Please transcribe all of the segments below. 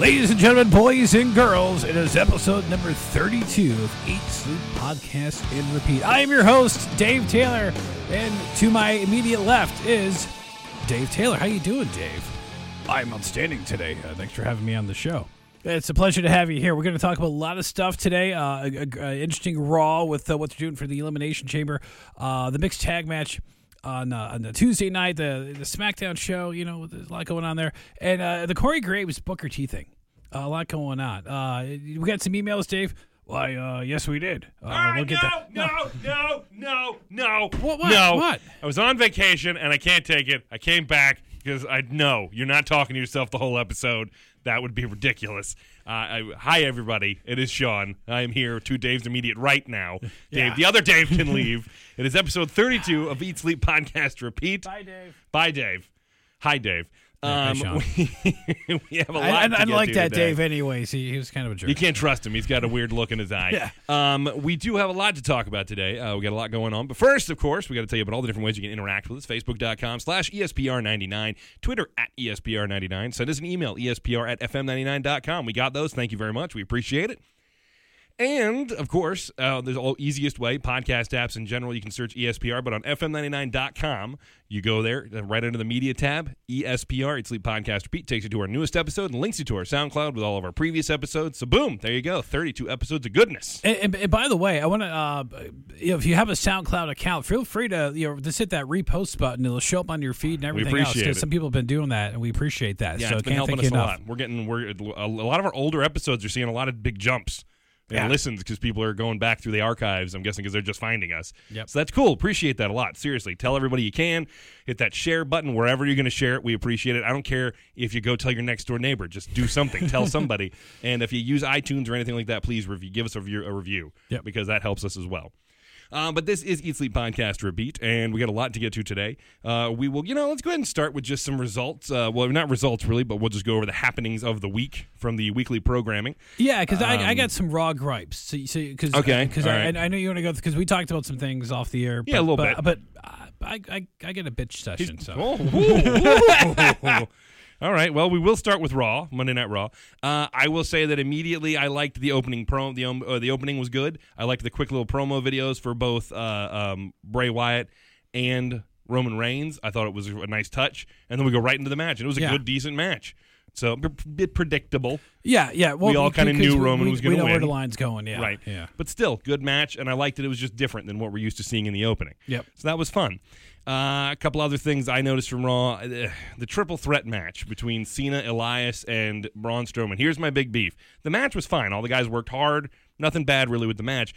Ladies and gentlemen, boys and girls, it is episode number 32 of Eight Sleep Podcast in Repeat. I am your host, Dave Taylor, and to my immediate left is Dave Taylor. How you doing, Dave? I'm outstanding today. Thanks for having me on the show. It's a pleasure to have you here. We're going to talk about a lot of stuff today. Interesting Raw with what they're doing for the Elimination Chamber, the mixed tag match on the Tuesday night, the SmackDown show, you know, there's a lot going on there. And the Corey Graves Booker T thing, a lot going on. We got some emails, Dave. Why, yes, we did. No. What? I was on vacation, and I can't take it. I came back because I know you're not talking to yourself the whole episode. That would be ridiculous. Hi, everybody. It is Sean. I am here to Dave's immediate right now. Dave, the other Dave can leave. It is episode 32 of Eat, Sleep, Podcast, Repeat. Bye, Dave. Hi, Dave. We have a lot Dave, anyways. He was kind of a jerk. You can't trust him. He's got a weird look in his eye. Yeah. We do have a lot to talk about today. We got a lot going on. But first, of course, we got to tell you about all the different ways you can interact with us. Facebook.com/ESPR99. Twitter @ESPR99. Send us an email, ESPR@FM99.com. We got those. Thank you very much. We appreciate it. And, of course, there's the easiest way, podcast apps in general, you can search ESPR, but on FM99.com, you go there, right under the media tab, ESPR, It's Sleep Podcast Repeat, takes you to our newest episode and links you to our SoundCloud with all of our previous episodes. So, boom, there you go, 32 episodes of goodness. And by the way, I want to, if you have a SoundCloud account, feel free to just hit that repost button. It'll show up on your feed and everything else, because some people have been doing that, and we appreciate that. Yeah, so it's been helping us a lot. We're a lot of our older episodes are seeing a lot of big jumps. Yeah. And listens because people are going back through the archives, I'm guessing, because they're just finding us. Yep. So that's cool. Appreciate that a lot. Seriously, tell everybody you can. Hit that share button wherever you're going to share it. We appreciate it. I don't care if you go tell your next door neighbor. Just do something. Tell somebody. And if you use iTunes or anything like that, please give us a review because that helps us as well. But this is Eat Sleep Podcast Repeat, and we got a lot to get to today. We will, let's go ahead and start with just some results. Well, not results really, but we'll just go over the happenings of the week from the weekly programming. Yeah, because I got some raw gripes. I know you want to go because we talked about some things off the air. But a little bit. But I get a bitch session. All right. Well, we will start with Raw, Monday Night Raw. I will say that immediately I liked the opening promo. The opening was good. I liked the quick little promo videos for both Bray Wyatt and Roman Reigns. I thought it was a nice touch. And then we go right into the match. And it was a good, decent match. So a bit predictable. Yeah. Well, we all kind of knew Roman was going to win. We know where the line's going, yeah. Right. Yeah. But still, good match, and I liked it. It was just different than what we're used to seeing in the opening. Yep. So that was fun. A couple other things I noticed from Raw. The triple threat match between Cena, Elias, and Braun Strowman. Here's my big beef. The match was fine. All the guys worked hard. Nothing bad, really, with the match.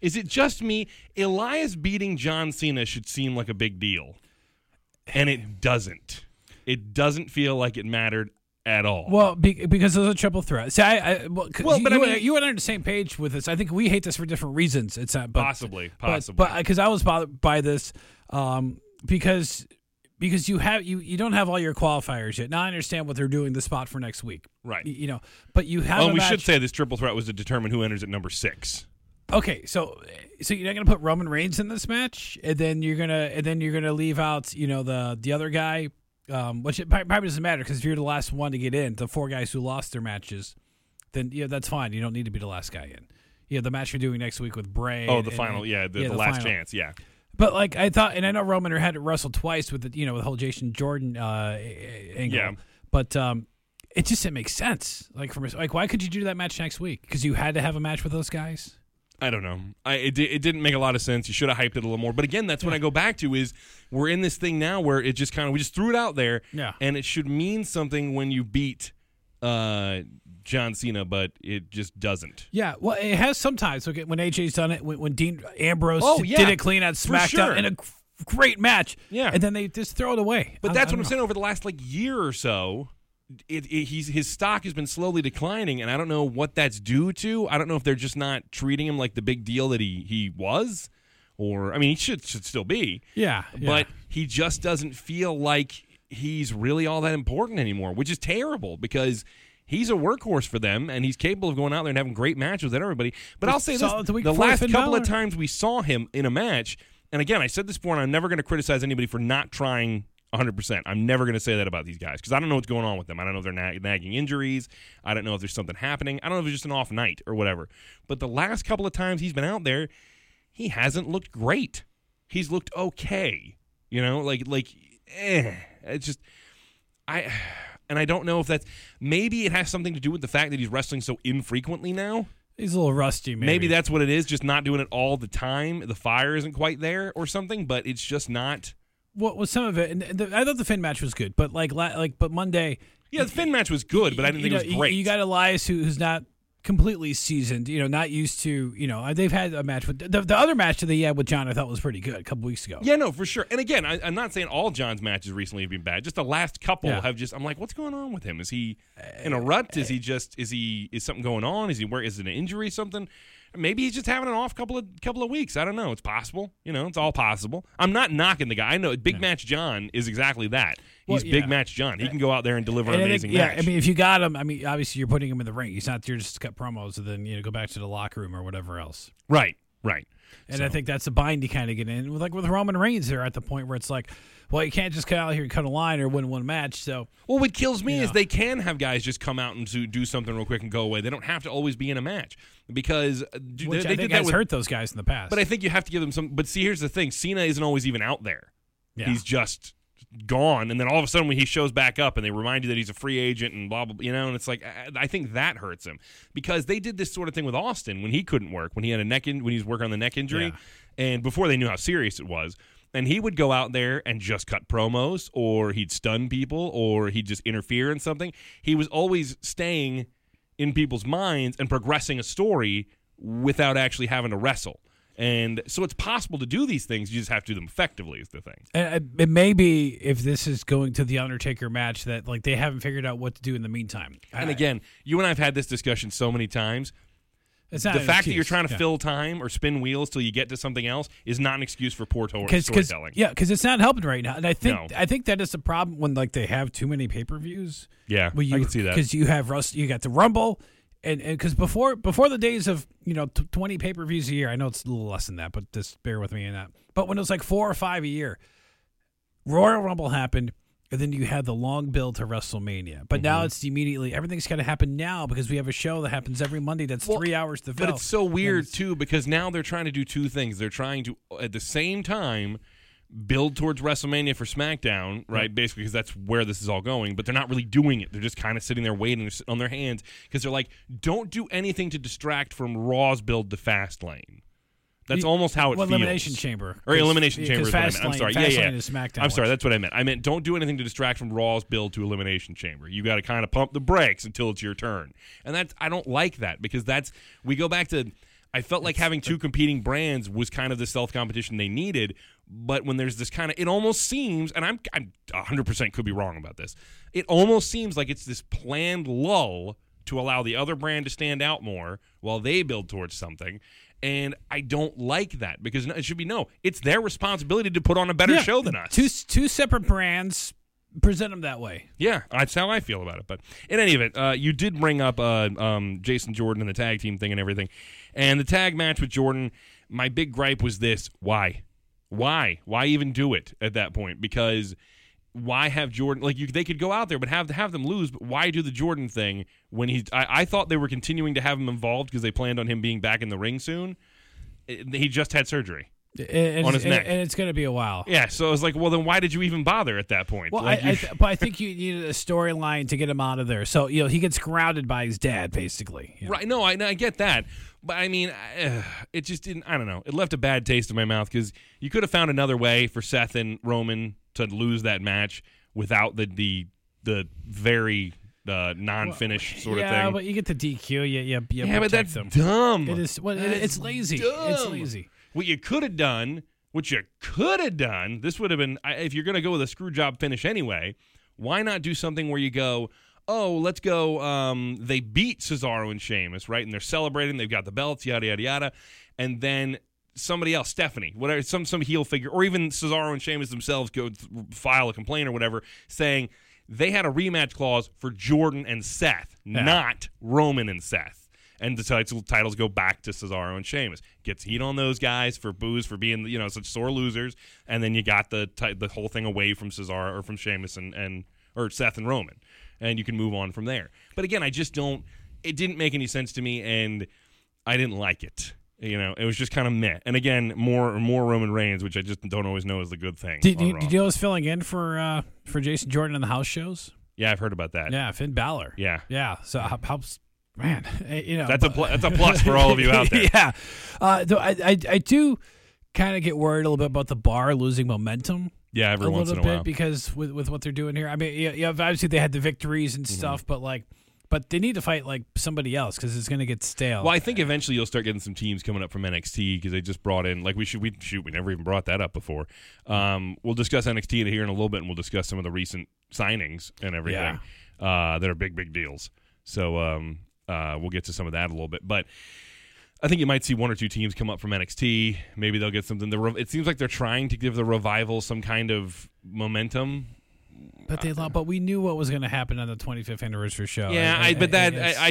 Is it just me? Elias beating John Cena should seem like a big deal. And it doesn't. It doesn't feel like it mattered at all. Well, because it was a triple threat. See, you and I are on the same page with this. I think we hate this for different reasons. It's not, but, possibly. But because I was bothered by this, because you don't have all your qualifiers yet. Now I understand what they're doing the spot for next week, right? But you have. Well, we should say this triple threat was to determine who enters at number 6. Okay, so you're not gonna put Roman Reigns in this match, and then you're gonna leave out the other guy, which it probably doesn't matter because if you're the last one to get in, the 4 guys who lost their matches, then that's fine. You don't need to be the last guy in. The match you're doing next week with Bray. Oh, the last final chance, yeah. But I thought, and I know Roman had to wrestle twice with the whole Jason Jordan angle, yeah. But it just didn't make sense. Why could you do that match next week? Because you had to have a match with those guys. I don't know. It didn't make a lot of sense. You should have hyped it a little more. But again, that's what I go back to is we're in this thing now where it just we just threw it out there. Yeah. And it should mean something when you beat John Cena, but it just doesn't. Yeah. Well, it has sometimes. Look at when AJ's done it, when Dean Ambrose did it clean on SmackDown in a great match. Yeah. And then they just throw it away. But that's what I'm saying. Over the last year or so, his stock has been slowly declining, and I don't know what that's due to. I don't know if they're just not treating him like the big deal that he was, or he should still be. Yeah. But he just doesn't feel like he's really all that important anymore, which is terrible because he's a workhorse for them, and he's capable of going out there and having great matches with everybody. But I'll say this: the last couple of times we saw him in a match, and again, I said this before, and I'm never going to criticize anybody for not trying 100%. I'm never going to say that about these guys because I don't know what's going on with them. I don't know if they're nagging injuries. I don't know if there's something happening. I don't know if it's just an off night or whatever. But the last couple of times he's been out there, he hasn't looked great. He's looked okay. You know, it's just I don't know if that's – maybe it has something to do with the fact that he's wrestling so infrequently now. He's a little rusty, maybe. Maybe that's what it is, just not doing it all the time. The fire isn't quite there or something, but it's just not. Well, with some of it, and I thought the Finn match was good, but but Monday. Yeah, the Finn match was good, but I didn't think it was great. You got Elias, who's not completely seasoned, not used to, they've had a match with the other match that they had with John. I thought was pretty good a couple weeks ago. Yeah, no, for sure. And again, I'm not saying all John's matches recently have been bad. Just the last couple have just. I'm like, what's going on with him? Is he in a rut? Is he just? Is something going on? Is he where? Is it an injury? Or something? Maybe he's just having an off couple of weeks. I don't know. It's possible. It's all possible. I'm not knocking the guy. I know Big Match John is exactly that. He's Big Match John. He can go out there and deliver an amazing match. Yeah, I mean, if you got him, obviously you're putting him in the ring. He's not there just to cut promos and then go back to the locker room or whatever else. Right. And so. I think that's a bind you kind of get in. Like with Roman Reigns, they're at the point where it's like, well, you can't just come out here and cut a line or win one match. So, well, what kills me is they can have guys just come out and do something real quick and go away. They don't have to always be in a match because I think guys hurt those guys in the past. But I think you have to give them some. But see, here's the thing: Cena isn't always even out there. Yeah. He's just gone, and then all of a sudden when he shows back up and they remind you that he's a free agent and blah, blah, blah, and it's like I think that hurts him because they did this sort of thing with Austin when he couldn't work, when he had a neck in, when he was working on the neck injury, and before they knew how serious it was. And he would go out there and just cut promos, or he'd stun people, or he'd just interfere in something. He was always staying in people's minds and progressing a story without actually having to wrestle. And so it's possible to do these things. You just have to do them effectively is the thing. And it may be, if this is going to the Undertaker match, that they haven't figured out what to do in the meantime. And again, you and I have had this discussion so many times. It's not the fact excuse. That you're trying to fill time or spin wheels till you get to something else is not an excuse for poor storytelling. Yeah, because it's not helping right now. And I think that is the problem when they have too many pay-per-views. Yeah, I can see that. Because you have you got the Rumble, and because before the days of 20 pay-per-views a year, I know it's a little less than that, but just bear with me in that. But when it was 4 or 5 a year, Royal Rumble happened. And then you had the long build to WrestleMania. But now it's immediately, everything's going to happen now because we have a show that happens every Monday that's 3 hours to fill. But it's so weird, too, because now they're trying to do two things. They're trying to, at the same time, build towards WrestleMania for SmackDown, right? Mm-hmm. Basically, because that's where this is all going. But they're not really doing it. They're just kind of sitting there waiting. They're sitting on their hands because they're like, don't do anything to distract from Raw's build to Fastlane. That's almost how it feels. Elimination Chamber. Or Elimination Chamber is what I meant. I'm sorry. I'm sorry. That's what I meant. I meant don't do anything to distract from Raw's build to Elimination Chamber. You got to kind of pump the brakes until it's your turn. And I don't like that because we go back to I felt like having two competing brands was kind of the self-competition they needed. But when there's this kind of, it almost seems, and I'm 100% could be wrong about this, it almost seems like it's this planned lull to allow the other brand to stand out more while they build towards something. And I don't like that because it should be it's their responsibility to put on a better show than us. Two separate brands, present them that way. Yeah, that's how I feel about it. But in any event, you did bring up Jason Jordan and the tag team thing and everything. And the tag match with Jordan, my big gripe was this. Why? Why even do it at that point? Because why have Jordan? They could go out there, but have them lose. But why do the Jordan thing when he's? I thought they were continuing to have him involved because they planned on him being back in the ring soon. He just had surgery on his neck, and it's going to be a while. Yeah, so I was like, well, then why did you even bother at that point? Well, but I think you needed a storyline to get him out of there. So he gets grounded by his dad, basically. Right? No, I get that. But, I mean, it just didn't – I don't know. It left a bad taste in my mouth because you could have found another way for Seth and Roman to lose that match without the very non-finish sort of thing. Yeah, but you get the DQ. Yeah, but that's them. Dumb. It is. Well, it's lazy. Dumb. It's lazy. What you could have done, this would have been – if you're going to go with a screw job finish anyway, why not do something where you go – oh, let's go, they beat Cesaro and Sheamus, right? And they're celebrating, they've got the belts, yada, yada, yada. And then somebody else, Stephanie, whatever, some heel figure, or even Cesaro and Sheamus themselves go file a complaint or whatever, saying they had a rematch clause for Jordan and Seth, not Roman and Seth. and the titles go back to Cesaro and Sheamus. Gets heat on those guys for boos for being, you know, such sore losers, and then you got the whole thing away from Cesaro or from Sheamus or Seth and Roman, and you can move on from there. But again, I just don't. It didn't make any sense to me, and I didn't like it. You know, it was just kind of meh. And again, more Roman Reigns, which I just don't always know is the good thing. Did you know who's filling in for Jason Jordan on the house shows? Yeah, I've heard about that. Yeah, Finn Balor. Yeah. So helps, man. You know, that's a plus for all of you out there. Yeah, though I do kind of get worried a little bit about the bar losing momentum. Yeah, every once in a while, because with what they're doing here, I mean, yeah, obviously they had the victories and stuff, mm-hmm. But they need to fight like somebody else because it's going to get stale. Well, I think eventually you'll start getting some teams coming up from NXT because they just brought in we never even brought that up before. We'll discuss NXT here in a little bit, and we'll discuss some of the recent signings and everything that are big deals. So we'll get to some of that a little bit, but I think you might see one or two teams come up from NXT. Maybe they'll get something. It seems like they're trying to give the Revival some kind of momentum. But we knew what was going to happen on the 25th anniversary show. Yeah, I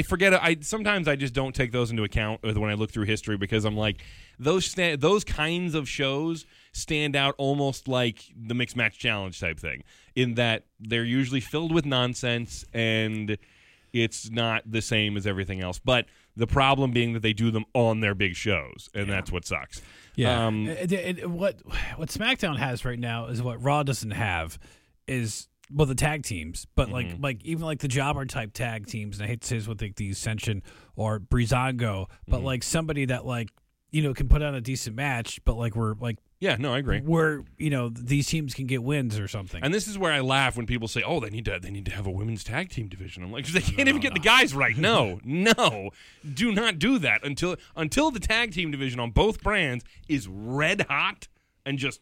forget. Sometimes I just don't take those into account when I look through history because I'm like, those kinds of shows stand out almost like the Mixed Match Challenge type thing in that they're usually filled with nonsense and it's not the same as everything else. But the problem being that they do them on their big shows, and that's what sucks. Yeah. What SmackDown has right now is what Raw doesn't have. Is the tag teams, but mm-hmm. even the jobber type tag teams, and I hate to say this with the Ascension or Breezango, but mm-hmm. Somebody that can put on a decent match, but I agree. Where these teams can get wins or something. And this is where I laugh when people say, "Oh, they need to have a women's tag team division." I'm like, they can't even get the guys right. No, do not do that until the tag team division on both brands is red hot and just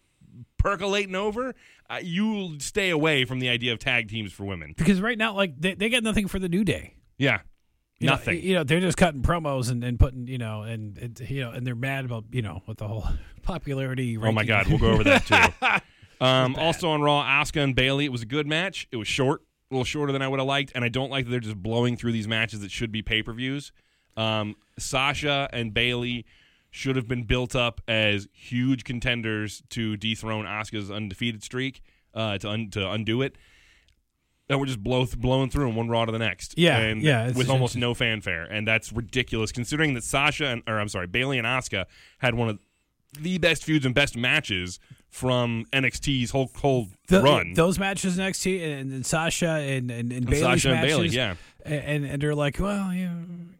percolating over. You stay away from the idea of tag teams for women because right now, they got nothing for the New Day. Yeah, nothing. They're just cutting promos and putting and they're mad about with the whole popularity. Ranking. Oh my God, we'll go over that too. Also on Raw, Asuka and Bayley. It was a good match. It was short, a little shorter than I would have liked, and I don't like that they're just blowing through these matches that should be pay-per-views. Sasha and Bayley should have been built up as huge contenders to dethrone Asuka's undefeated streak, to undo it. And we're just blowing through them one Raw to the next. Yeah, and with almost no fanfare, and that's ridiculous considering that Bayley and Asuka had one of the best feuds and best matches from NXT's whole run. Those matches in NXT and Sasha and Bayley's matches. Sasha and Bayley, yeah. And they're like, well,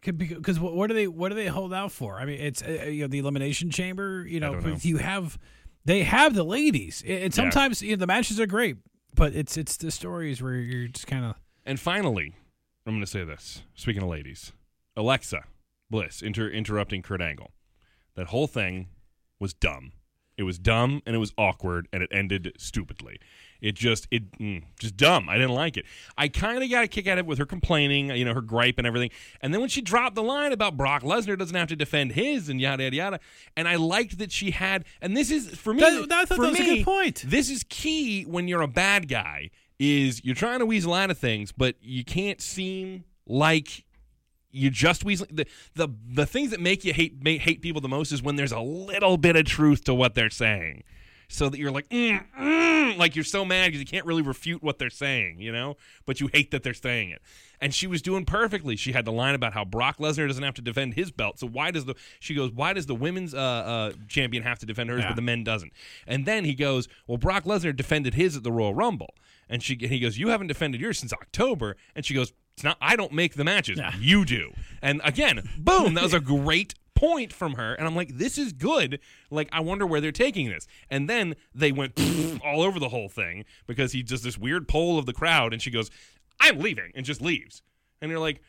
could be because what do they hold out for? I mean, it's the Elimination Chamber. They have the ladies, and sometimes the matches are great, but it's the stories where you're just kind of. And finally, I'm going to say this. Speaking of ladies, Alexa Bliss interrupting Kurt Angle. That whole thing was dumb. It was dumb and it was awkward and it ended stupidly. It just dumb. I didn't like it. I kind of got a kick out of it with her complaining, her gripe and everything. And then when she dropped the line about Brock Lesnar doesn't have to defend his and yada, yada, yada. And I liked that she had, and this is, for me, that was a good point. This is key when you're a bad guy, is you're trying to weasel out of things, but you can't seem like you just weasel. The things that make you hate people the most is when there's a little bit of truth to what they're saying. So that you're like, you're so mad because you can't really refute what they're saying, but you hate that they're saying it. And she was doing perfectly. She had the line about how Brock Lesnar doesn't have to defend his belt. So why does the women's champion have to defend hers, but the men doesn't? And then he goes, well, Brock Lesnar defended his at the Royal Rumble. And he goes, you haven't defended yours since October. And she goes, it's not. I don't make the matches. Nah. You do. And again, boom, that was a great point from her, and I'm like, this is good. I wonder where they're taking this. And then they went all over the whole thing because he does this weird poll of the crowd, and she goes, "I'm leaving," and just leaves. And you're like,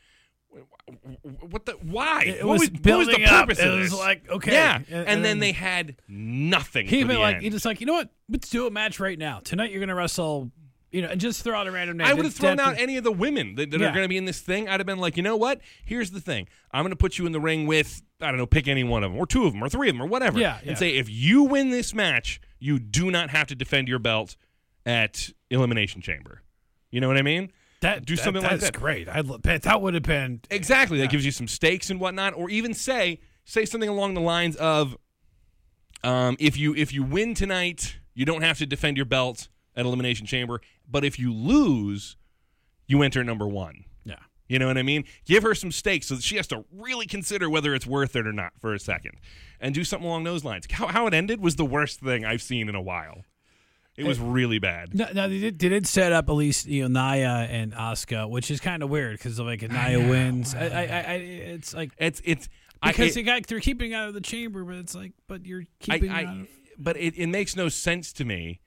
"What the? Why? What was the purpose of this?" It was like, okay, yeah. And then they had nothing. He even like, he's just like, you know what? Let's do a match right now. Tonight you're gonna wrestle. And just throw out a random name. I would have thrown out any of the women that are going to be in this thing. I'd have been like, you know what? Here's the thing. I'm going to put you in the ring with, I don't know, pick any one of them or two of them or three of them or whatever. Yeah. And say, if you win this match, you do not have to defend your belt at Elimination Chamber. You know what I mean? Do something like that. That's great. That would have been... Exactly. Yeah. That gives you some stakes and whatnot. Or even say something along the lines of, if you win tonight, you don't have to defend your belt at Elimination Chamber. But if you lose, you enter number one. Yeah. You know what I mean? Give her some stakes so that she has to really consider whether it's worth it or not for a second. And do something along those lines. How it ended was the worst thing I've seen in a while. It was really bad. No, they did set up at least Nia and Asuka, which is kind of weird because like Nia wins, they're keeping out of the chamber, but it's like, but you're keeping out of... But it makes no sense to me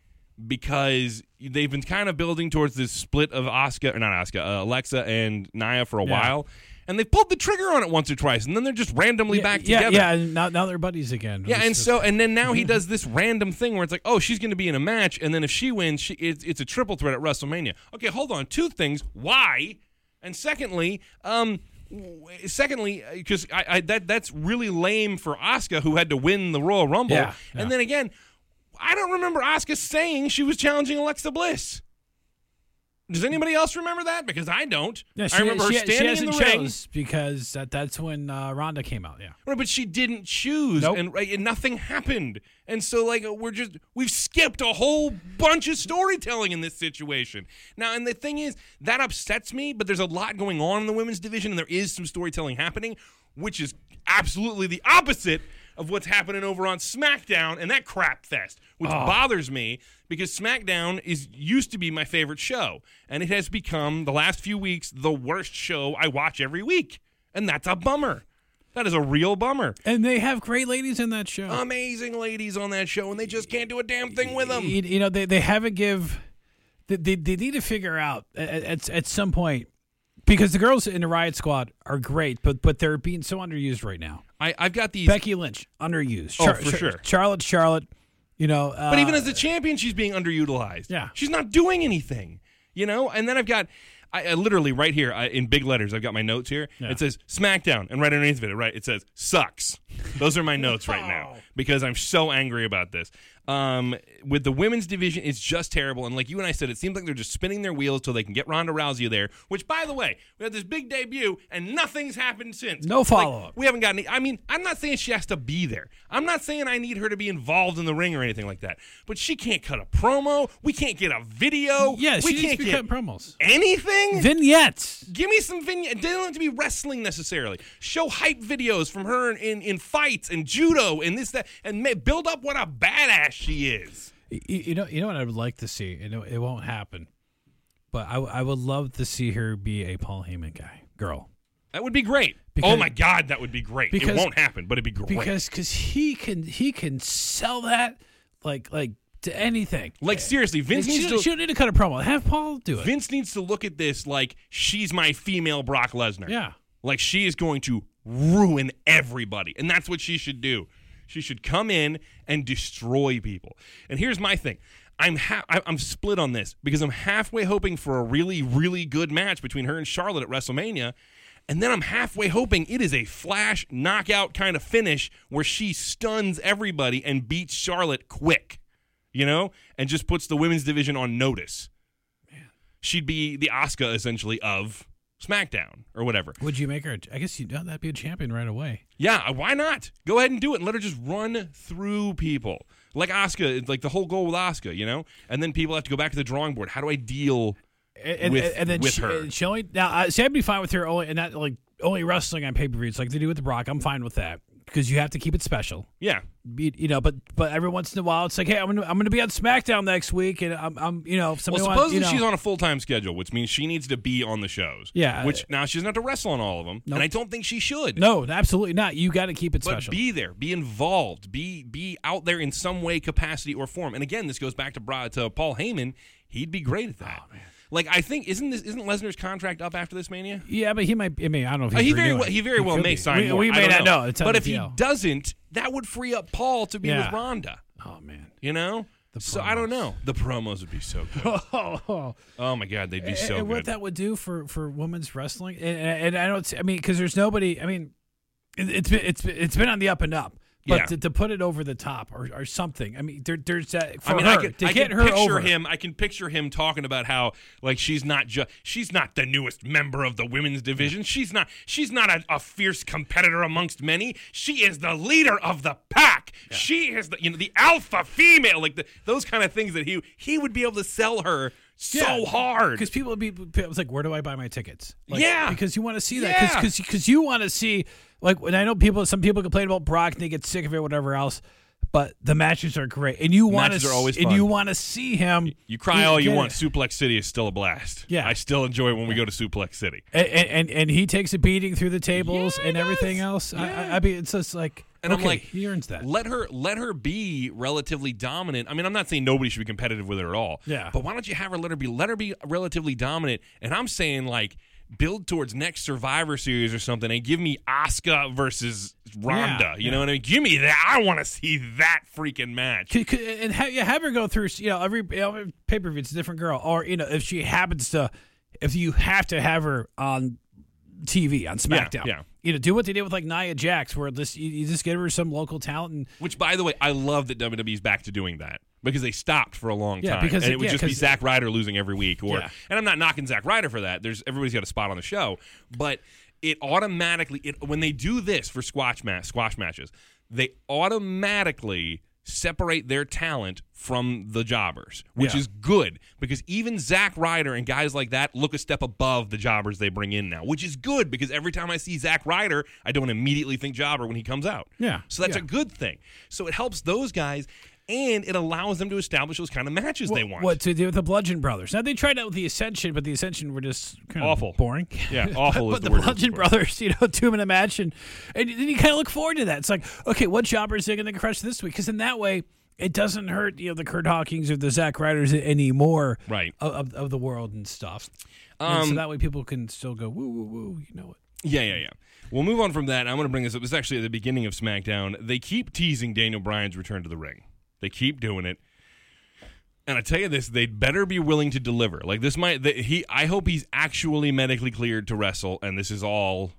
because they've been kind of building towards this split of Alexa and Nia for a while. And they pulled the trigger on it once or twice, and then they're just randomly back together. Yeah, and now they're buddies again. Yeah, and then now he does this random thing where it's like, oh, she's going to be in a match, and then if she wins, it's a triple threat at WrestleMania. Okay, hold on. Two things. Why? And secondly, because that's really lame for Asuka, who had to win the Royal Rumble. Yeah, yeah. And then again, I don't remember Asuka saying she was challenging Alexa Bliss. Does anybody else remember that? Because I don't. Yeah, I remember her standing in the ring because that's when Ronda came out. Yeah, right, but she didn't choose, and nothing happened. And so, like, we've skipped a whole bunch of storytelling in this situation now. And the thing is, that upsets me. But there's a lot going on in the women's division, and there is some storytelling happening, which is absolutely the opposite of what's happening over on SmackDown and that crap fest, which bothers me because SmackDown used to be my favorite show, and it has become, the last few weeks, the worst show I watch every week, and that's a bummer. That is a real bummer. And they have great ladies in that show. Amazing ladies on that show, and they just can't do a damn thing with them. You know, they haven't give... They need to figure out at some point, because the girls in the Riot Squad are great, but they're being so underused right now. I've got these... Becky Lynch, underused. For sure. Charlotte, but even as a champion, she's being underutilized. Yeah. She's not doing anything, And then I've got... I literally, right here, in big letters, I've got my notes here. Yeah. It says SmackDown, and right underneath of it, it says, sucks. Those are my notes right now, because I'm so angry about this. With the women's division, it's just terrible, and like you and I said, it seems like they're just spinning their wheels till they can get Ronda Rousey there, which, by the way, we had this big debut, and nothing's happened since. No follow-up. Like, we haven't gotten any... I mean, I'm not saying she has to be there. I'm not saying I need her to be involved in the ring or anything like that, but she can't cut a promo. We can't get a video. Yeah, she can't cut promos. Anything? Vignettes. Give me some vignettes. They don't have to be wrestling necessarily. Show hype videos from her in fights and judo and this, that, and build up what a badass she is. You know what I would like to see? It won't happen, but I would love to see her be a Paul Heyman girl. That would be great. Because, oh my God, that would be great. It won't happen, but it'd be great. Because he can sell that like to anything. Like, seriously, Vince don't need to cut a promo. Have Paul do it. Vince needs to look at this like she's my female Brock Lesnar. Yeah. Like, she is going to ruin everybody. And that's what she should do. She should come in and destroy people. And here's my thing. I'm split on this because I'm halfway hoping for a really, really good match between her and Charlotte at WrestleMania. And then I'm halfway hoping it is a flash knockout kind of finish where she stuns everybody and beats Charlotte quick. And just puts the women's division on notice. Man. She'd be the Asuka, essentially, of SmackDown or whatever. Would you make her? I guess you'd that'd be a champion right away. Yeah, why not? Go ahead and do it and let her just run through people. Like Asuka, like the whole goal with Asuka, And then people have to go back to the drawing board. How do I deal with her? I'd be fine with her only wrestling on pay-per-views like they do with The Brock. I'm fine with that. Because you have to keep it special, yeah. But every once in a while, it's like, hey, I'm gonna be on SmackDown next week, and supposedly she's on a full time schedule, which means she needs to be on the shows. Yeah, which now she doesn't have to wrestle on all of them, and I don't think she should. No, absolutely not. You got to keep it special. But be there, be involved, be out there in some way, capacity or form. And again, this goes back to Paul Heyman. He'd be great at that. Oh, man. Like, I think isn't Lesnar's contract up after this Mania? Yeah, but he might. I mean, I don't know. If he very well may sign. We may not know. But if he doesn't, that would free up Paul to be with Ronda. Oh man, So I don't know. The promos would be so good. Oh my God, they'd be so good. And what that would do for women's wrestling, and I don't. I mean, because there's nobody. I mean, it's been on the up and up. But to put it over the top or something. I mean, there's that. For her, I can picture him talking about how like she's not the newest member of the women's division. She's not a fierce competitor amongst many. She is the leader of the pack. Yeah. She is the alpha female. Like those kind of things that he would be able to sell her. So hard because people would be like, where do I buy my tickets? Like, because you want to see that because you want to see, like, when I know some people complain about Brock and they get sick of it, whatever else, but the matches are great and you want to see him. You cry all you want. Suplex City is still a blast. Yeah, I still enjoy it when we go to Suplex City and he takes a beating through the tables and everything else. Yeah. I mean, it's just like. And I'm like, he earns that. Let her be relatively dominant. I mean, I'm not saying nobody should be competitive with her at all. Yeah. But why don't you have her let her be relatively dominant? And I'm saying, like, build towards next Survivor Series or something and give me Asuka versus Ronda. Yeah. You know what I mean? Give me that. I want to see that freaking match. And have her go through, you know, every pay-per-view, it's a different girl. Or, you know, if you have to have her on TV, on SmackDown. Yeah. You know, do what they did with like Nia Jax, where you just give her some local talent. Which, by the way, I love that WWE's back to doing that because they stopped for a long time. Because and it would just be Zack Ryder losing every week. And I'm not knocking Zack Ryder for that. Everybody's got a spot on the show. But it automatically, when they do this for squash matches, they automatically separate their talent from the jobbers, which is good because even Zack Ryder and guys like that look a step above the jobbers they bring in now, which is good because every time I see Zack Ryder, I don't immediately think jobber when he comes out. Yeah. So that's a good thing. So it helps those guys and it allows them to establish those kind of matches they want. What to do with the Bludgeon Brothers. Now, they tried out with the Ascension, but the Ascension were just kind of awful. Boring. Yeah, awful but is the word. But the Bludgeon Brothers, you know, 2-minute match, and then you kind of look forward to that. It's like, okay, what jobber is they going to crush this week? Because in that way, it doesn't hurt, you know, the Curt Hawkins or the Zack Ryders anymore of the world and stuff. And so that way people can still go, woo, woo, woo, you know it. Yeah. We'll move on from that. I'm going to bring this up. It's actually at the beginning of SmackDown. They keep teasing Daniel Bryan's return to the ring. They keep doing it. And I tell you this, they'd better be willing to deliver. Like this might I hope he's actually medically cleared to wrestle and this is all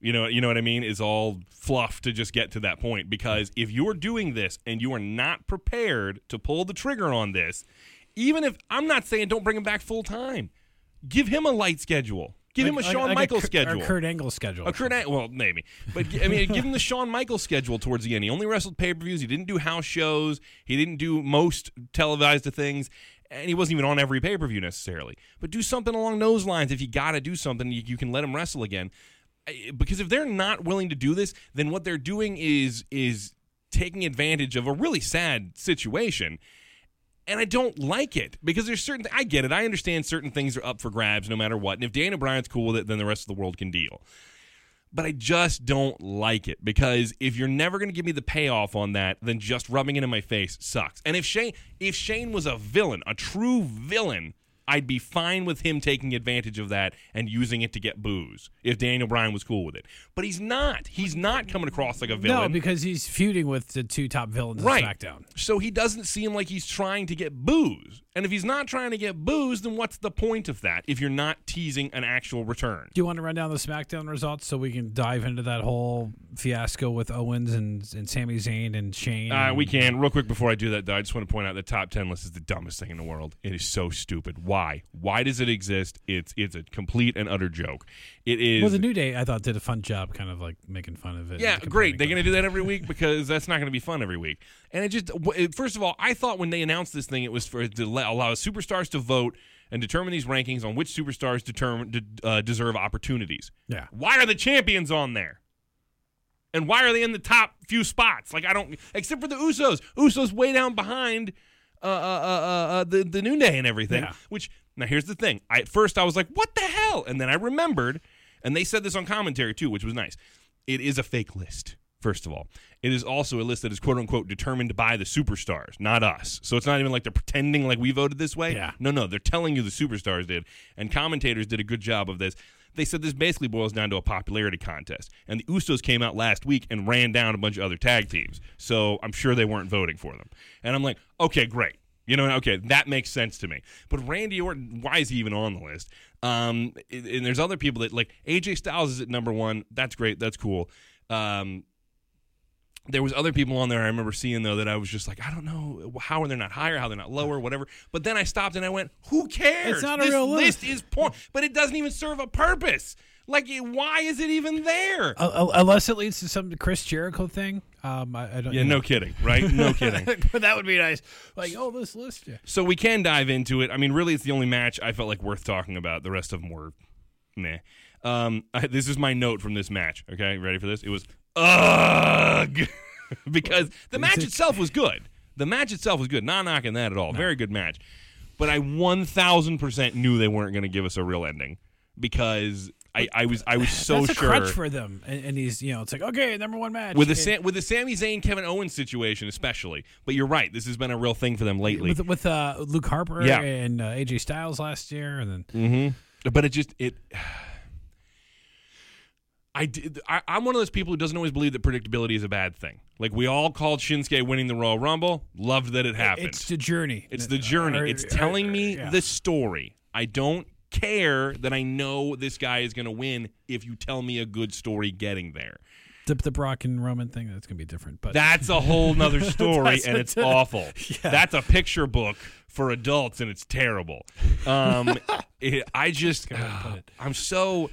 you know what I mean? It's all fluff to just get to that point because if you're doing this and you are not prepared to pull the trigger on this, even if I'm not saying don't bring him back full time, give him a light schedule. Give him a Shawn Michaels schedule. A Kurt Angle schedule. Well, maybe. But, I mean, give him the Shawn Michaels schedule towards the end. He only wrestled pay-per-views. He didn't do house shows. He didn't do most televised things. And he wasn't even on every pay-per-view necessarily. But do something along those lines. If you got to do something, you can let him wrestle again. Because if they're not willing to do this, then what they're doing is taking advantage of a really sad situation. And I don't like it because there's certain I get it. I understand certain things are up for grabs no matter what. And if Daniel Bryan's cool with it, then the rest of the world can deal. But I just don't like it because if you're never going to give me the payoff on that, then just rubbing it in my face sucks. And if Shane was a villain, a true villain, I'd be fine with him taking advantage of that and using it to get boos if Daniel Bryan was cool with it. But he's not. He's not coming across like a villain. No, because he's feuding with the two top villains of SmackDown. So he doesn't seem like he's trying to get boos. And if he's not trying to get boos, then what's the point of that if you're not teasing an actual return? Do you want to run down the SmackDown results so we can dive into that whole fiasco with Owens and Sami Zayn and Shane? We can. Real quick before I do that, though, I just want to point out the top 10 list is the dumbest thing in the world. It is so stupid. Why? Why does it exist? It's a complete and utter joke. It is. Well, the New Day, I thought, did a fun job kind of like making fun of it. Yeah, great. They're going to do that every week because that's not going to be fun every week. And first of all, I thought when they announced this thing, it was to allow superstars to vote and determine these rankings on which superstars deserve opportunities. Yeah. Why are the champions on there? And why are they in the top few spots? Like, I don't, except for the Usos. Usos way down behind the New Day and everything. Yeah. Which, now here's the thing. At first I was like, what the hell? And then I remembered, and they said this on commentary too, which was nice. It is a fake list, first of all. It is also a list that is quote-unquote determined by the superstars, not us. So it's not even like they're pretending like we voted this way. Yeah. No, they're telling you the superstars did. And commentators did a good job of this. They said this basically boils down to a popularity contest. And the Usos came out last week and ran down a bunch of other tag teams. So I'm sure they weren't voting for them. And I'm like, okay, great. You know, okay, that makes sense to me. But Randy Orton, why is he even on the list? And there's other people that, like, AJ Styles is at number 1. That's great. That's cool. There was other people on there I remember seeing, though, that I was just like, I don't know how they're not higher, how they're not lower, whatever. But then I stopped and I went, who cares? It's not a real list. This list is porn, but it doesn't even serve a purpose. Like, why is it even there? Unless it leads to some Chris Jericho thing. I don't. Yeah, no kidding, right? No kidding. But that would be nice. Like, oh, this list. Yeah. So we can dive into it. I mean, really, it's the only match I felt like worth talking about. The rest of them were meh. This is my note from this match. Okay, ready for this? It was, ugh, because the match itself was good. The match itself was good. Not knocking that at all. No. Very good match. But I 1,000% knew they weren't going to give us a real ending because... I was so that's a sure. That's crutch for them, and he's, you know, it's like, okay, number one match with the Sami Zayn Kevin Owens situation especially. But you're right, this has been a real thing for them lately with Luke Harper and AJ Styles last year, and then. Mm-hmm. But it just. I'm one of those people who doesn't always believe that predictability is a bad thing. Like, we all called Shinsuke winning the Royal Rumble, loved that it happened. It's the journey. It's the journey. It's telling me the story. I don't care that I know this guy is going to win if you tell me a good story getting there. The Brock and Roman thing, that's going to be different. But that's a whole nother story, and it's awful. Yeah. That's a picture book for adults, and it's terrible. I'm so...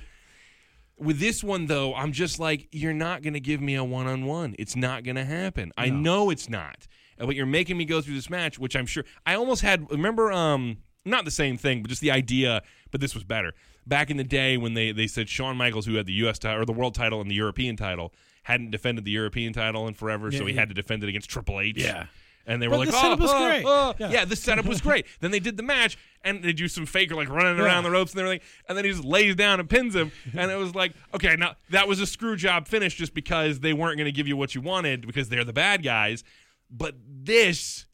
With this one, though, I'm just like, you're not going to give me a one-on-one. It's not going to happen. No. I know it's not. But you're making me go through this match, which I'm sure... I almost had... Remember... Not the same thing, but just the idea, but this was better. Back in the day when they said Shawn Michaels, who had the U.S. title, or the world title and the European title, hadn't defended the European title in forever, so he had to defend it against Triple H. Yeah. And they were like, the setup was great. The setup was great. Then they did the match, and they do some faker, like, running around the ropes and everything, and then he just lays down and pins him, and it was like, okay, now that was a screw job finish just because they weren't going to give you what you wanted because they're the bad guys. But this...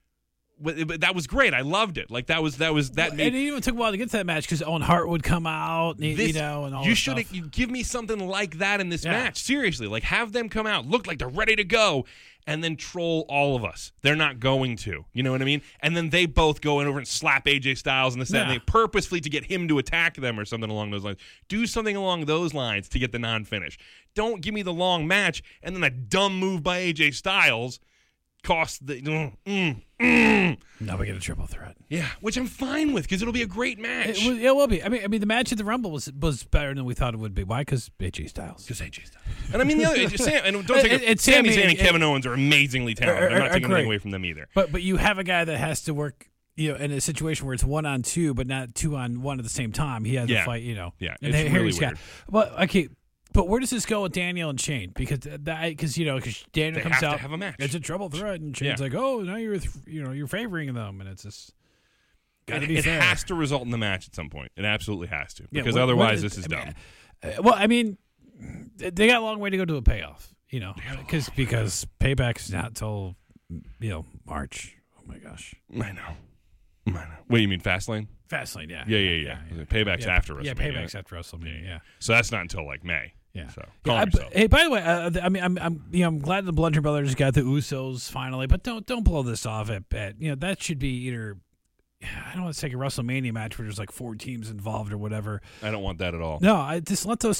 But that was great. I loved it. Like that was. And it even took a while to get to that match because Owen Hart would come out, and all. You should give me something like that in this match. Seriously, like have them come out, look like they're ready to go, and then troll all of us. They're not going to. You know what I mean? And then they both go in over and slap AJ Styles and this and they purposefully to get him to attack them or something along those lines. Do something along those lines to get the non-finish. Don't give me the long match and then a dumb move by AJ Styles. Cost the now we get a triple threat. Yeah, which I'm fine with because it'll be a great match. It will be. I mean, the match at the Rumble was better than we thought it would be. Why? Because AJ Styles. And I mean, the other Sam and don't take Sami Zayn and Kevin Owens are amazingly talented. I'm not taking anything away from them either. But you have a guy that has to work. You know, in a situation where it's 1-on-2, but not 2-on-1 at the same time. He has to fight. You know. Yeah. And it's really weird. But where does this go with Daniel and Shane? Because Daniel comes out. They have to have a match. It's a trouble threat, and Shane's like, "Oh, now you're favoring them," and it's just got to be fair. It has to result in the match at some point. It absolutely has to, because otherwise this is dumb. Well, I mean, they got a long way to go to a payoff, you know, because payback's not till March. Oh my gosh, I know. Wait, you mean Fastlane? Fastlane, yeah. Payback's after WrestleMania. Yeah, Payback's after WrestleMania. Yeah, so that's not until like May. Yeah. So, hey, by the way, I mean, I'm glad the Bludgeon Brothers got the Usos finally, but don't blow this off at that should be either. I don't want to take a WrestleMania match where there's like 4 teams involved or whatever. I don't want that at all. No, I just let them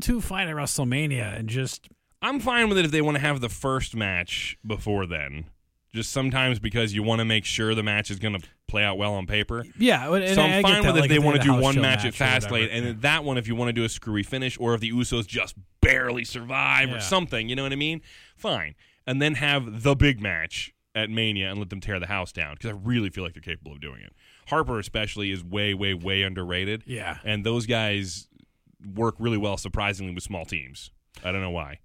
two fight at WrestleMania and just. I'm fine with it if they want to have the first match before then. Just sometimes because you want to make sure the match is going to play out well on paper. Yeah. So I'm fine with it if they want to do one match at Fastlane. And then that one if you want to do a screwy finish or if the Usos just barely survive or something. You know what I mean? Fine. And then have the big match at Mania and let them tear the house down because I really feel like they're capable of doing it. Harper especially is way, way, way underrated. Yeah. And those guys work really well, surprisingly, with small teams. I don't know why.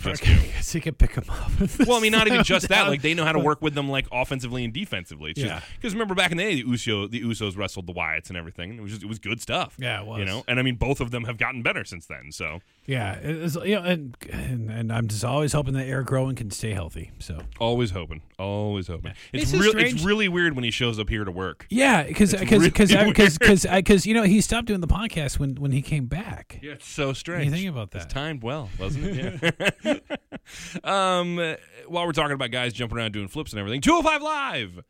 So you can pick them up. Well, I mean, not even just that. Like, they know how to work with them, like, offensively and defensively. Because remember back in the day, the Usos wrestled the Wyatts and everything. And it was good stuff. Yeah, it was. You know? And, I mean, both of them have gotten better since then, so. Yeah. It was, and I'm just always hoping that Eric Rowan can stay healthy, so. Always hoping. It's really weird when he shows up here to work. Yeah, because he stopped doing the podcast when he came back. Yeah, it's so strange. You think about that. It's timed well, wasn't it? Yeah. While we're talking about guys jumping around doing flips and everything, 205 Live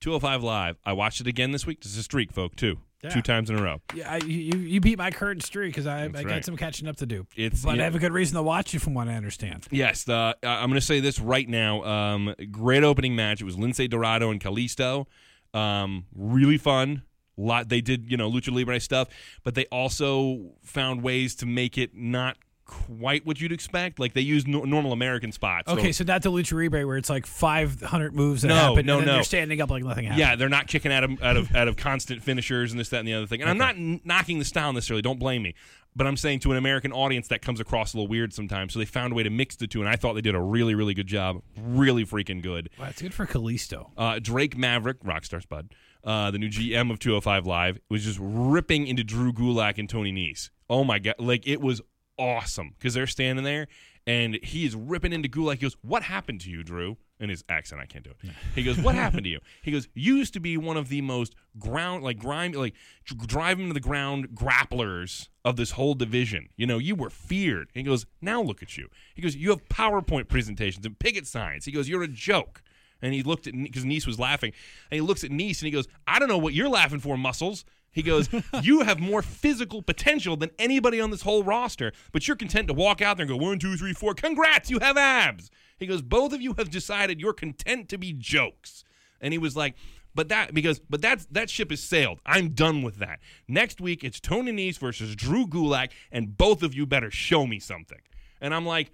205 Live. I watched it again this week. This is a streak, folk, too. Yeah. 2 times in a row. Yeah, you beat my current streak because I got some catching up to do. But I have a good reason to watch it from what I understand. Yes, I'm going to say this right now. Great opening match. It was Lince Dorado and Kalisto. Really fun. They did, Lucha Libre stuff, but they also found ways to make it not quite what you'd expect. Like, they used normal American spots. Okay, so not the Lucha Libre where it's like 500 moves that happen, and then they're standing up like nothing happened. Yeah, they're not kicking out of constant finishers and this, that, and the other thing. And I'm not knocking the style necessarily. Don't blame me. But I'm saying to an American audience that comes across a little weird sometimes. So they found a way to mix the two, and I thought they did a really, really good job. Really freaking good. Wow, it's good for Kalisto. Drake Maverick, Rockstar Spud, the new GM of 205 Live, was just ripping into Drew Gulak and Tony Nese. Oh, my God. Like, it was awesome because they're standing there, and he is ripping into Gulak. He goes, "What happened to you, Drew?" In his accent, I can't do it. He goes, "What happened to you?" He goes, "You used to be one of the most drive him to the ground grapplers of this whole division. You were feared." And he goes, "Now look at you." He goes, "You have PowerPoint presentations and picket signs." He goes, "You're a joke." And he looked at, because Nese was laughing, and he looks at Nese and he goes, "I don't know what you're laughing for, muscles." He goes, "You have more physical potential than anybody on this whole roster, but you're content to walk out there and go, 1, 2, 3, 4, congrats, you have abs." He goes, "Both of you have decided you're content to be jokes." And he was like, that ship has sailed. I'm done with that. Next week, it's Tony Nese versus Drew Gulak, and both of you better show me something. And I'm like,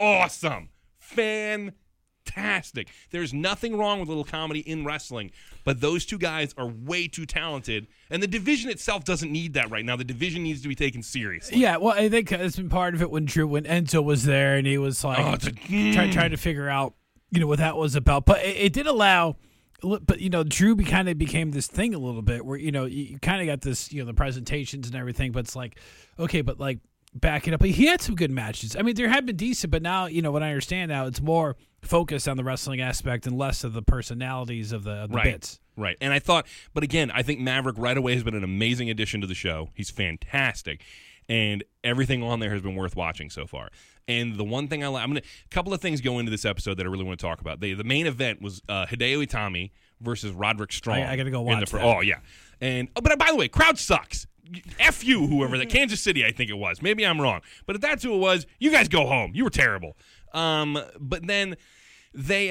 awesome. Fantastic. There's nothing wrong with a little comedy in wrestling, but those two guys are way too talented, and the division itself doesn't need that right now. The division needs to be taken seriously. Yeah, well, I think it's been part of it when Enzo was there, and he was like trying to figure out what that was about. But it did allow, but Drew kind of became this thing a little bit where you kind of got this the presentations and everything, but it's like, okay, but like back it up. He had some good matches. I mean, there had been decent, but now what I understand now, it's more focused on the wrestling aspect and less of the personalities of the bits. Right, and I think Maverick right away has been an amazing addition to the show. He's fantastic, and everything on there has been worth watching so far. And the one thing a couple of things go into this episode that I really want to talk about. The main event was Hideo Itami versus Roderick Strong. I gotta go watch that. Oh yeah, but by the way, crowd sucks. F you, whoever that Kansas City, I think it was. Maybe I'm wrong, but if that's who it was, you guys go home. You were terrible. But then they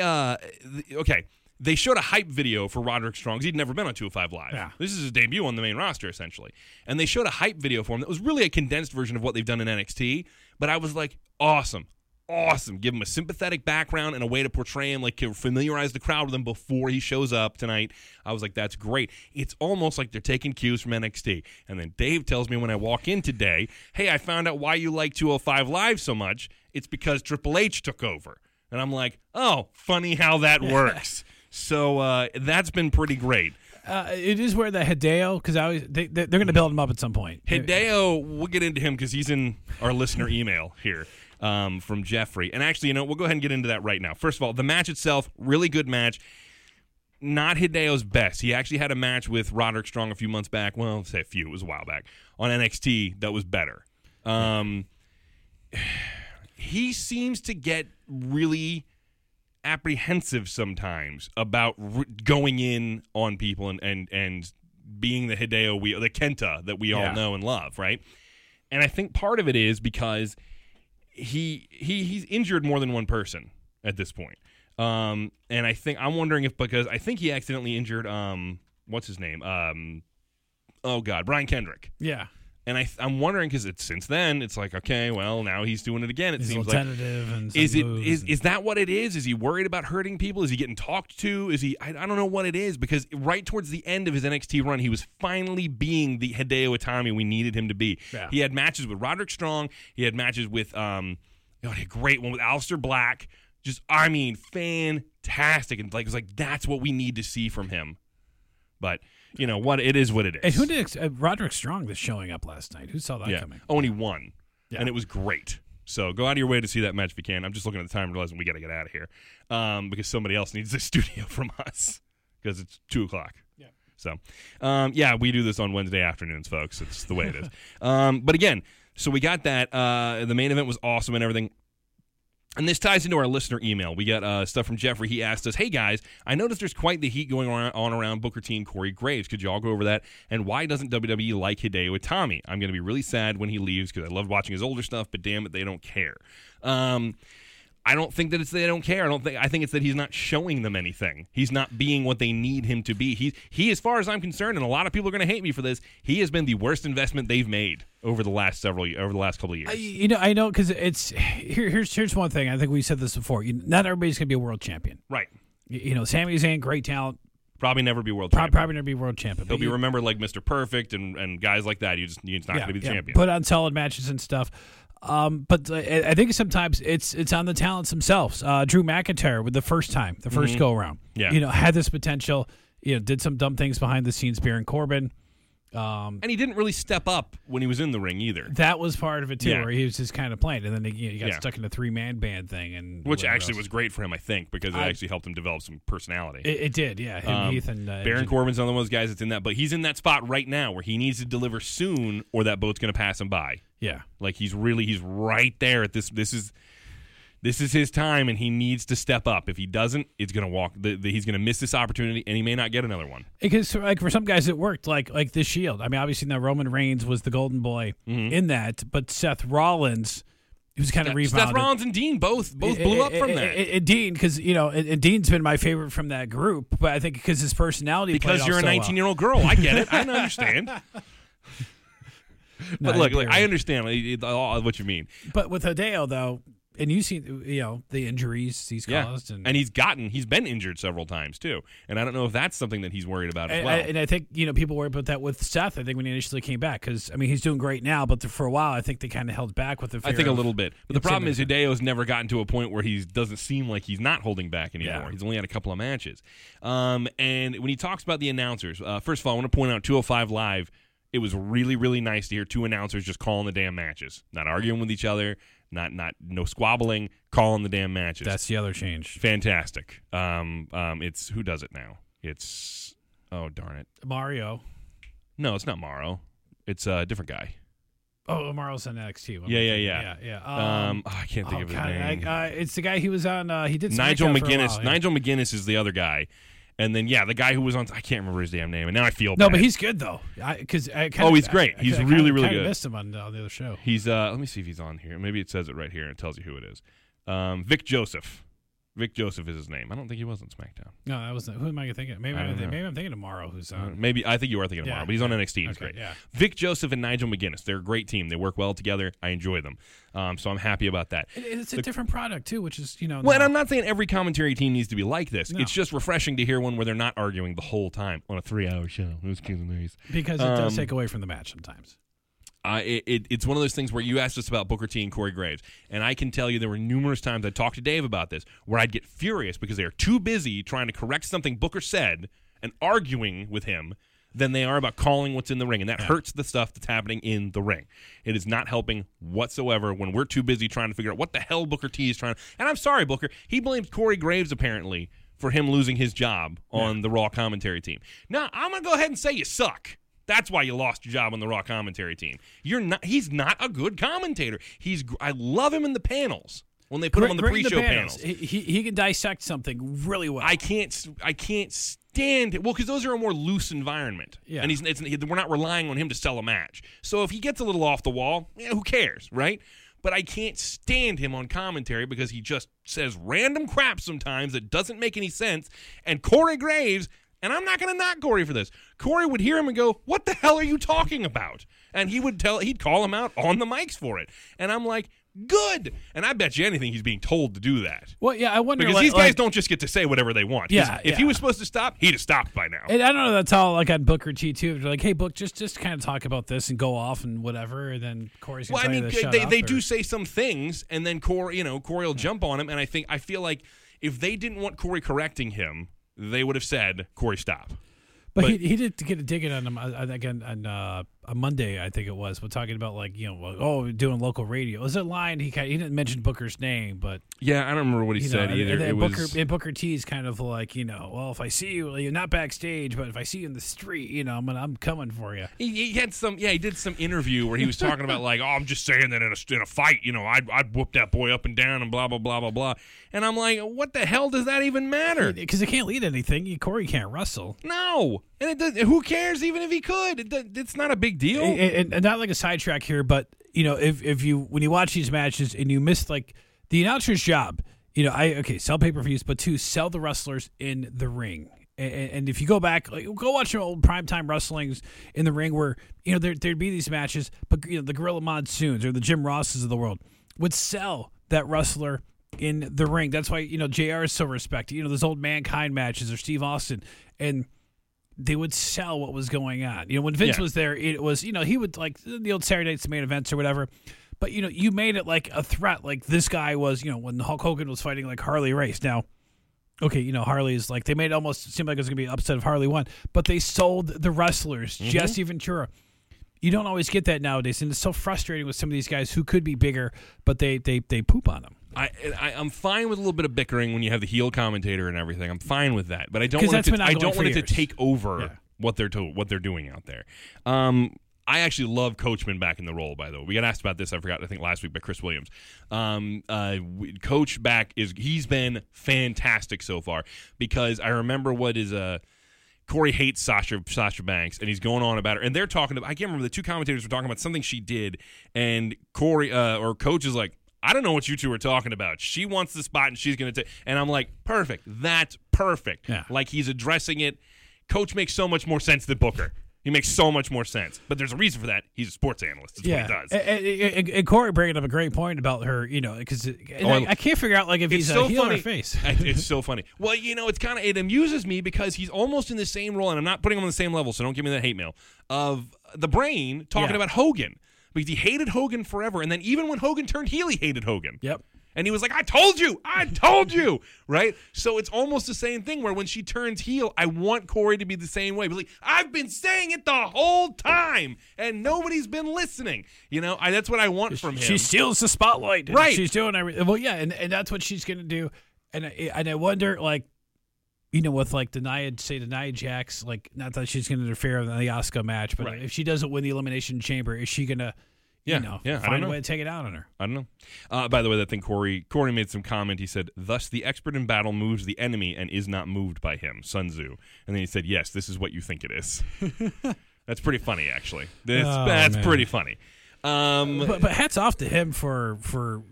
they showed a hype video for Roderick Strong because he'd never been on 205 Live. Yeah. This is his debut on the main roster essentially, and they showed a hype video for him that was really a condensed version of what they've done in NXT. But I was like, awesome. Give him a sympathetic background and a way to portray him, like to familiarize the crowd with him before he shows up tonight. I was like, that's great. It's almost like they're taking cues from NXT. And then Dave tells me when I walk in today, "Hey, I found out why you like 205 Live so much. It's because Triple H took over." And I'm like, oh, funny how that works. So that's been pretty great. It is where the Hideo, because they're going to build him up at some point. Hideo, we'll get into him because he's in our listener email here. From Jeffrey. And actually, we'll go ahead and get into that right now. First of all, the match itself, really good match. Not Hideo's best. He actually had a match with Roderick Strong a few months back. Well, I'll say a few. It was a while back. On NXT, that was better. He seems to get really apprehensive sometimes about going in on people and being the Hideo, the Kenta that we all know and love, right? And I think part of it is because he's injured more than one person at this point, and I think he accidentally injured what's his name, Brian Kendrick. Yeah, and I'm wondering because since then it's like, okay, well now he's doing it again. It seems like is that what it is? Is he worried about hurting people? Is he getting talked to? Is he? I don't know what it is, because right towards the end of his NXT run, he was finally being the Hideo Itami we needed him to be. Yeah. He had matches with Roderick Strong. He had matches with a great one with Aleister Black. Just fantastic, and like it was like that's what we need to see from him, but. What it is, what it is. And who did Roderick Strong was showing up last night? Who saw that coming? Oh, and he won, and it was great. So go out of your way to see that match if you can. I'm just looking at the time, and realizing we got to get out of here because somebody else needs this studio from us because it's 2:00. Yeah. So, we do this on Wednesday afternoons, folks. It's the way it is. But again, so we got that. The main event was awesome and everything. And this ties into our listener email. We got stuff from Jeffrey. He asked us, hey, guys, I noticed there's quite the heat going on around Booker T and Corey Graves. Could y'all go over that? And why doesn't WWE like Hideo Itami? I'm going to be really sad when he leaves because I loved watching his older stuff, but damn it, they don't care. I don't think that it's they don't care. I think it's that he's not showing them anything. He's not being what they need him to be. He, as far as I'm concerned, and a lot of people are going to hate me for this, he has been the worst investment they've made over the last couple of years. I know because it's here's one thing. I think we said this before. Not everybody's going to be a world champion, right? Sami Zayn, great talent. Probably never be world champion. He'll be remembered like Mr. Perfect and guys like that. He's not going to be the champion. Put on solid matches and stuff. But I think sometimes it's on the talents themselves. Drew McIntyre with the first go around, had this potential. Did some dumb things behind the scenes. Baron Corbin, and he didn't really step up when he was in the ring either. That was part of it too, where he was just kind of playing, and then he got stuck in a 3-man band thing, and which actually was great for him, I think, because it actually helped him develop some personality. It did, yeah. Heath and Baron Corbin's another one of those guys that's in that, but he's in that spot right now where he needs to deliver soon, or that boat's going to pass him by. Yeah, like he's right there at this. This is his time, and he needs to step up. If he doesn't, it's gonna walk. He's gonna miss this opportunity, and he may not get another one. Because like for some guys, it worked. Like the Shield. I mean, obviously now Roman Reigns was the golden boy in that, but Seth Rollins, he was kind of rebounded. Seth Rollins and Dean both blew up from that. Dean, because Dean's been my favorite from that group, but I think because his personality. Because you're a 19-year-old girl, I get it. I understand. But look, I understand what you mean. But with Hideo, though, and you've seen, the injuries he's caused. And he's been injured several times, too. And I don't know if that's something that he's worried about as well. And I think, people worry about that with Seth, I think, when he initially came back. Because, he's doing great now, but for a while, I think they kind of held back with the fear. I think a little bit. But the problem is Hideo's never gotten to a point where he doesn't seem like he's not holding back anymore. Yeah. He's only had a couple of matches. And when he talks about the announcers, first of all, I want to point out 205 Live. It was really, really nice to hear two announcers just calling the damn matches, not arguing with each other, no squabbling, calling the damn matches. That's the other change. Fantastic. It's who does it now? It's Mario. No, it's not Mario. It's a different guy. Oh, Mario's on NXT. Yeah. I can't think of his name. It's the guy he was on. He did Nigel McGuinness. Nigel McGuinness is the other guy. And then, the guy who was on, I can't remember his damn name, and now I feel bad. No, but he's good, though. He's great. He's really, really good. I missed him on the other show. He's, let me see if he's on here. Maybe it says it right here and it tells you who it is. Vic Joseph. Vic Joseph is his name. I don't think he was on SmackDown. No, that wasn't. Who am I thinking? Maybe I'm thinking of Morrow, who's on. Maybe, I think you are thinking of Morrow, but he's on NXT. He's great. Yeah. Vic Joseph and Nigel McGuinness, they're a great team. They work well together. I enjoy them. So I'm happy about that. It's a different product, too, which is, Well, and I'm not saying every commentary team needs to be like this. No. It's just refreshing to hear one where they're not arguing the whole time on a 3-hour show. It was kind of nice. Because it does take away from the match sometimes. It's one of those things where you asked us about Booker T and Corey Graves, and I can tell you there were numerous times I talked to Dave about this where I'd get furious because they are too busy trying to correct something Booker said and arguing with him than they are about calling what's in the ring, and that hurts the stuff that's happening in the ring. It is not helping whatsoever when we're too busy trying to figure out what the hell Booker T is trying to... And I'm sorry, Booker. He blames Corey Graves, apparently, for him losing his job on the Raw commentary team. Now, I'm going to go ahead and say you suck. That's why you lost your job on the Raw commentary team. He's not a good commentator. I love him in the panels when they put him on the pre-show panels. He can dissect something really well. I can't stand it. Well, because those are a more loose environment. Yeah. And we're not relying on him to sell a match. So if he gets a little off the wall, who cares, right? But I can't stand him on commentary because he just says random crap sometimes that doesn't make any sense. And Corey Graves... And I'm not going to knock Corey for this. Corey would hear him and go, "What the hell are you talking about?" And he'd call him out on the mics for it. And I'm like, "Good." And I bet you anything he's being told to do that. Well, yeah, I wonder because these guys don't just get to say whatever they want. Yeah, if he was supposed to stop, he'd have stopped by now. And I don't know. That's all like on Booker T too. They're like, "Hey, Book, just kind of talk about this and go off and whatever." And then Corey's going to they do say some things, and then Corey will jump on him. And I feel like if they didn't want Corey correcting him, they would have said, "Corey, stop." But he did get a dig in on him again on a Monday, I think it was, we're talking about like, you know, like, oh, doing local radio. It was a line he didn't mention Booker's name, but yeah, I don't remember what he said either. And Booker T's kind of like, you know, well, if I see you, you're not backstage, but if I see you in the street, you know, I'm coming for you. He had some, yeah, he did some interview where he was talking about like, oh, I'm just saying that in a fight, you know, I'd whoop that boy up and down and blah blah blah blah blah. And I'm like, what the hell does that even matter? Because it can't lead to anything. Corey can't wrestle. No. And it doesn't, who cares even if he could? It's not a big deal. And not like a sidetrack here, but you know, if you when you watch these matches and you miss like the announcer's job, you know, sell pay-per-views, but two, sell the wrestlers in the ring. And if you go back, like, go watch your old primetime wrestlings in the ring where, you know, there'd be these matches, but you know, the Gorilla Monsoons or the Jim Rosses of the world would sell that wrestler in the ring. That's why, you know, JR is so respected. You know, those old Mankind matches or Steve Austin, and they would sell what was going on. You know, when Vince was there, it was, you know, he would like the old Saturday Night's Main Events or whatever, but, you know, you made it like a threat. Like this guy was, you know, when Hulk Hogan was fighting like Harley Race. Now, okay, you know, Harley is like, they made it almost seem like it was going to be an upset if Harley won, but they sold the wrestlers, Jesse Ventura. You don't always get that nowadays, and it's so frustrating with some of these guys who could be bigger, but they poop on them. I'm fine with a little bit of bickering when you have the heel commentator and everything. I'm fine with that, but I don't want it to take over what they're doing out there. I actually love Coachman back in the role. By the way, we got asked about this. I think last week by Chris Williams. Coach back he's been fantastic so far because I remember Corey hates Sasha Banks, and he's going on about her. And they're talking about, I can't remember, the two commentators were talking about something she did, and Coach is like, I don't know what you two are talking about. She wants the spot, and she's going to take. And I'm like, perfect. That's perfect. Yeah. Like, he's addressing it. Coach makes so much more sense than Booker. He makes so much more sense. But there's a reason for that. He's a sports analyst. That's what he does. And Corey bringing up a great point about her, you know, because I can't figure out, like, if he's so a heel funny. Or face. It's so funny. Well, you know, it amuses me because he's almost in the same role, and I'm not putting him on the same level, so don't give me that hate mail, of the Brain talking about Hogan. Because he hated Hogan forever, and then even when Hogan turned heel, he hated Hogan. Yep. And he was like, I told you, right? So it's almost the same thing where when she turns heel, I want Corey to be the same way. But like, I've been saying it the whole time, and nobody's been listening. You know, that's what I want from him. She steals the spotlight. Right. She's doing everything. Well, yeah, and that's what she's going to do. And I wonder, like, you know, with like Nia Jax, like, not that she's going to interfere in the Asuka match, but if she doesn't win the Elimination Chamber, is she going to... find a way to take it out on her. I don't know. By the way, that thing Corey made some comment. He said, "Thus, the expert in battle moves the enemy and is not moved by him." Sun Tzu. And then he said, "Yes, this is what you think it is." That's pretty funny, actually. That's pretty funny. But hats off to him for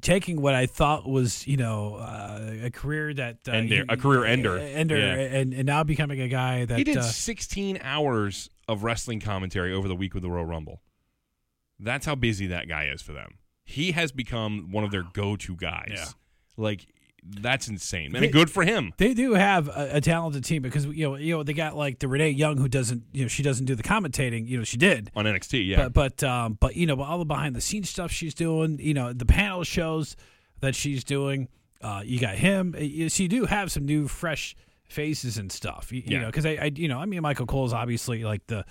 taking what I thought was, you know, a career that and now becoming a guy that he did 16 hours of wrestling commentary over the week with the Royal Rumble. That's how busy that guy is for them. He has become one of their go-to guys. Yeah. Like, that's insane. And good for him. They do have a talented team because, you know, they got like the Renee Young who doesn't, you know, she doesn't do the commentating. You know, she did. On NXT, yeah. But you know, all the behind-the-scenes stuff she's doing, you know, the panel shows that she's doing. You got him. So you do have some new, fresh faces and stuff. You know, because I mean, Michael Cole's obviously like the...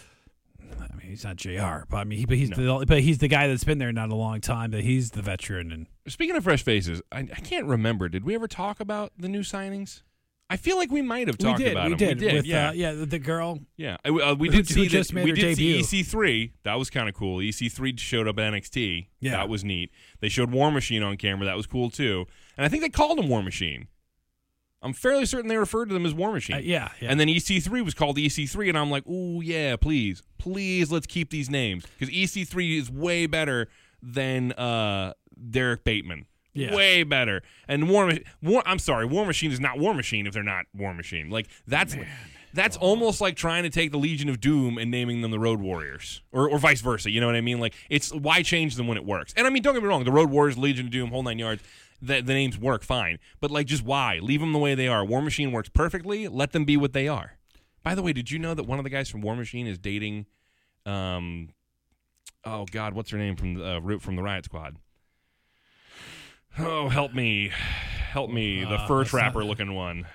I mean, he's not JR, but I mean, he's the guy that's been there not a long time. That he's the veteran. And speaking of fresh faces, I can't remember. Did we ever talk about the new signings? I feel like we might have talked about them. We did. With, the girl. Yeah, we did see just made her debut. We did see EC3. That was kind of cool. EC3 showed up at NXT. Yeah, that was neat. They showed War Machine on camera. That was cool too. And I think they called him War Machine. I'm fairly certain they referred to them as War Machine. And then EC3 was called EC3, and I'm like, ooh, yeah, please, let's keep these names. Because EC3 is way better than Derek Bateman. Yeah. Way better. And War Machine is not War Machine if they're not War Machine. Like, that's almost like trying to take the Legion of Doom and naming them the Road Warriors. Or vice versa, you know what I mean? Like, it's why change them when it works? And I mean, don't get me wrong, the Road Warriors, Legion of Doom, whole nine yards. The names work fine, but like, just why? Leave them the way they are. War Machine works perfectly. Let them be what they are. By the way, did you know that one of the guys from War Machine is dating, what's her name from the Riot Squad? Oh, help me, the fur trapper looking one.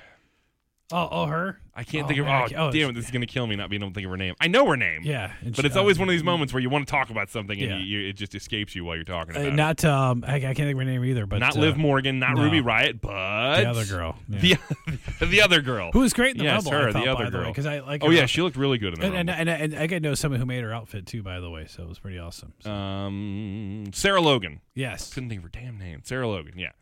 Oh, her? I can't think of her. Oh, damn it, this is going to kill me not being able to think of her name. I know her name. Yeah. But it's always one of these moments where you want to talk about something and it just escapes you while you're talking about it. I can't think of her name either. But not Liv Morgan, not Ruby Riott, but... The other girl. Yeah. The other girl. Who was great in the Rumble, her, I thought, the other girl. The way, I like she looked really good in the Rumble. And I know someone who made her outfit, too, by the way, so it was pretty awesome. So. Sarah Logan. Yes. I couldn't think of her damn name. Sarah Logan, yeah.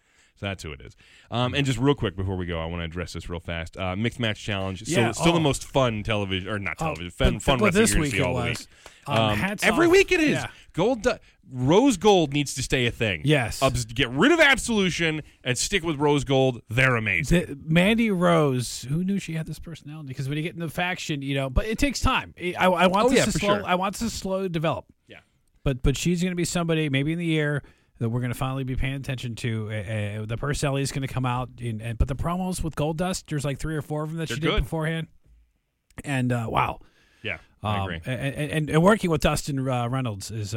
That's who it is. And just real quick before we go, I want to address this real fast. Mixed Match Challenge. Still the most fun television, or not television, fun wrestling you're going to see all the week. Every week it is. Yeah. Rose Gold needs to stay a thing. Yes. Get rid of Absolution and stick with Rose Gold. They're amazing. Mandy Rose, who knew she had this personality? Because when you get in the faction, but it takes time. I want this to slow develop. Yeah. But she's going to be somebody maybe in the year that we're going to finally be paying attention to. The personality is going to come out, but the promos with Goldust, there's like 3 or 4 of them that she did beforehand, and wow, yeah, I agree. And working with Dustin Reynolds is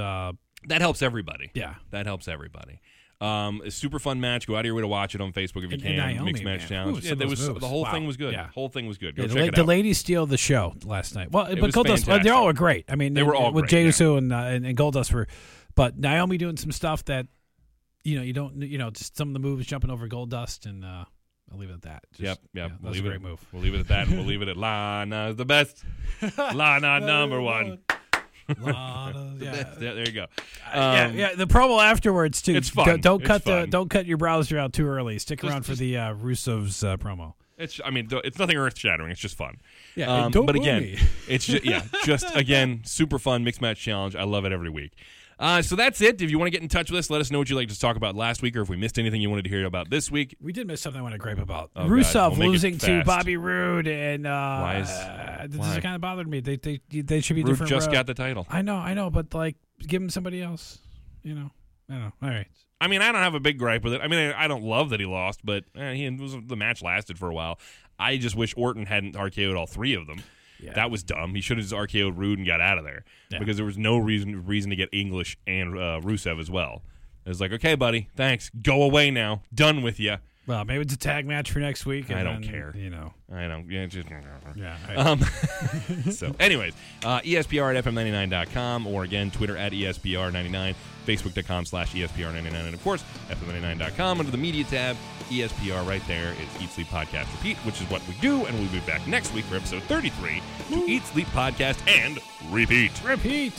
that helps everybody. Yeah, that helps everybody. A super fun match. Go out of your way to watch it on Facebook if you can. Naomi, Mixed Match Challenge. The whole thing was good. Yeah. The whole thing was good. Go check it out. The ladies steal the show last night. Well, but Goldust, they all were great. I mean, they were all with Jey Uso and Goldust were, but Naomi doing some stuff that. Just some of the moves jumping over Goldust, and I'll leave it at that. Yeah, that's a great move. We'll leave it at that. We'll leave it at Lana's the best. Lana number one. Lana's the best. Yeah, there you go. The promo afterwards too. It's fun. Don't cut your browser out too early. Stick around for the Rusev's promo. It's nothing earth-shattering. It's just fun. Yeah, but again, it's just super fun Mixed Match Challenge. I love it every week. So that's it. If you want to get in touch with us, let us know what you'd like to talk about last week, or if we missed anything you wanted to hear about this week. We did miss something I want to gripe about. Oh, Rusev losing to Bobby Roode, and this kind of bothered me. They should be Roode different. Just got the title. I know, but give him somebody else. I don't know. All right. I don't have a big gripe with it. I don't love that he lost, but the match lasted for a while. I just wish Orton hadn't RKO'd all 3 of them. Yeah. That was dumb. He should have just RKO'd Roode and got out of there because there was no reason to get English and Rusev as well. It was like, okay, buddy, thanks. Go away now. Done with you. Well, maybe it's a tag match for next week. And I don't care. I don't. Yeah. So, anyways, ESPR at FM99.com, or again, Twitter at ESPR99, Facebook.com/ESPR99, and of course, FM99.com under the media tab. ESPR right there is Eat Sleep Podcast Repeat, which is what we do, and we'll be back next week for episode 33 to Eat Sleep Podcast and Repeat.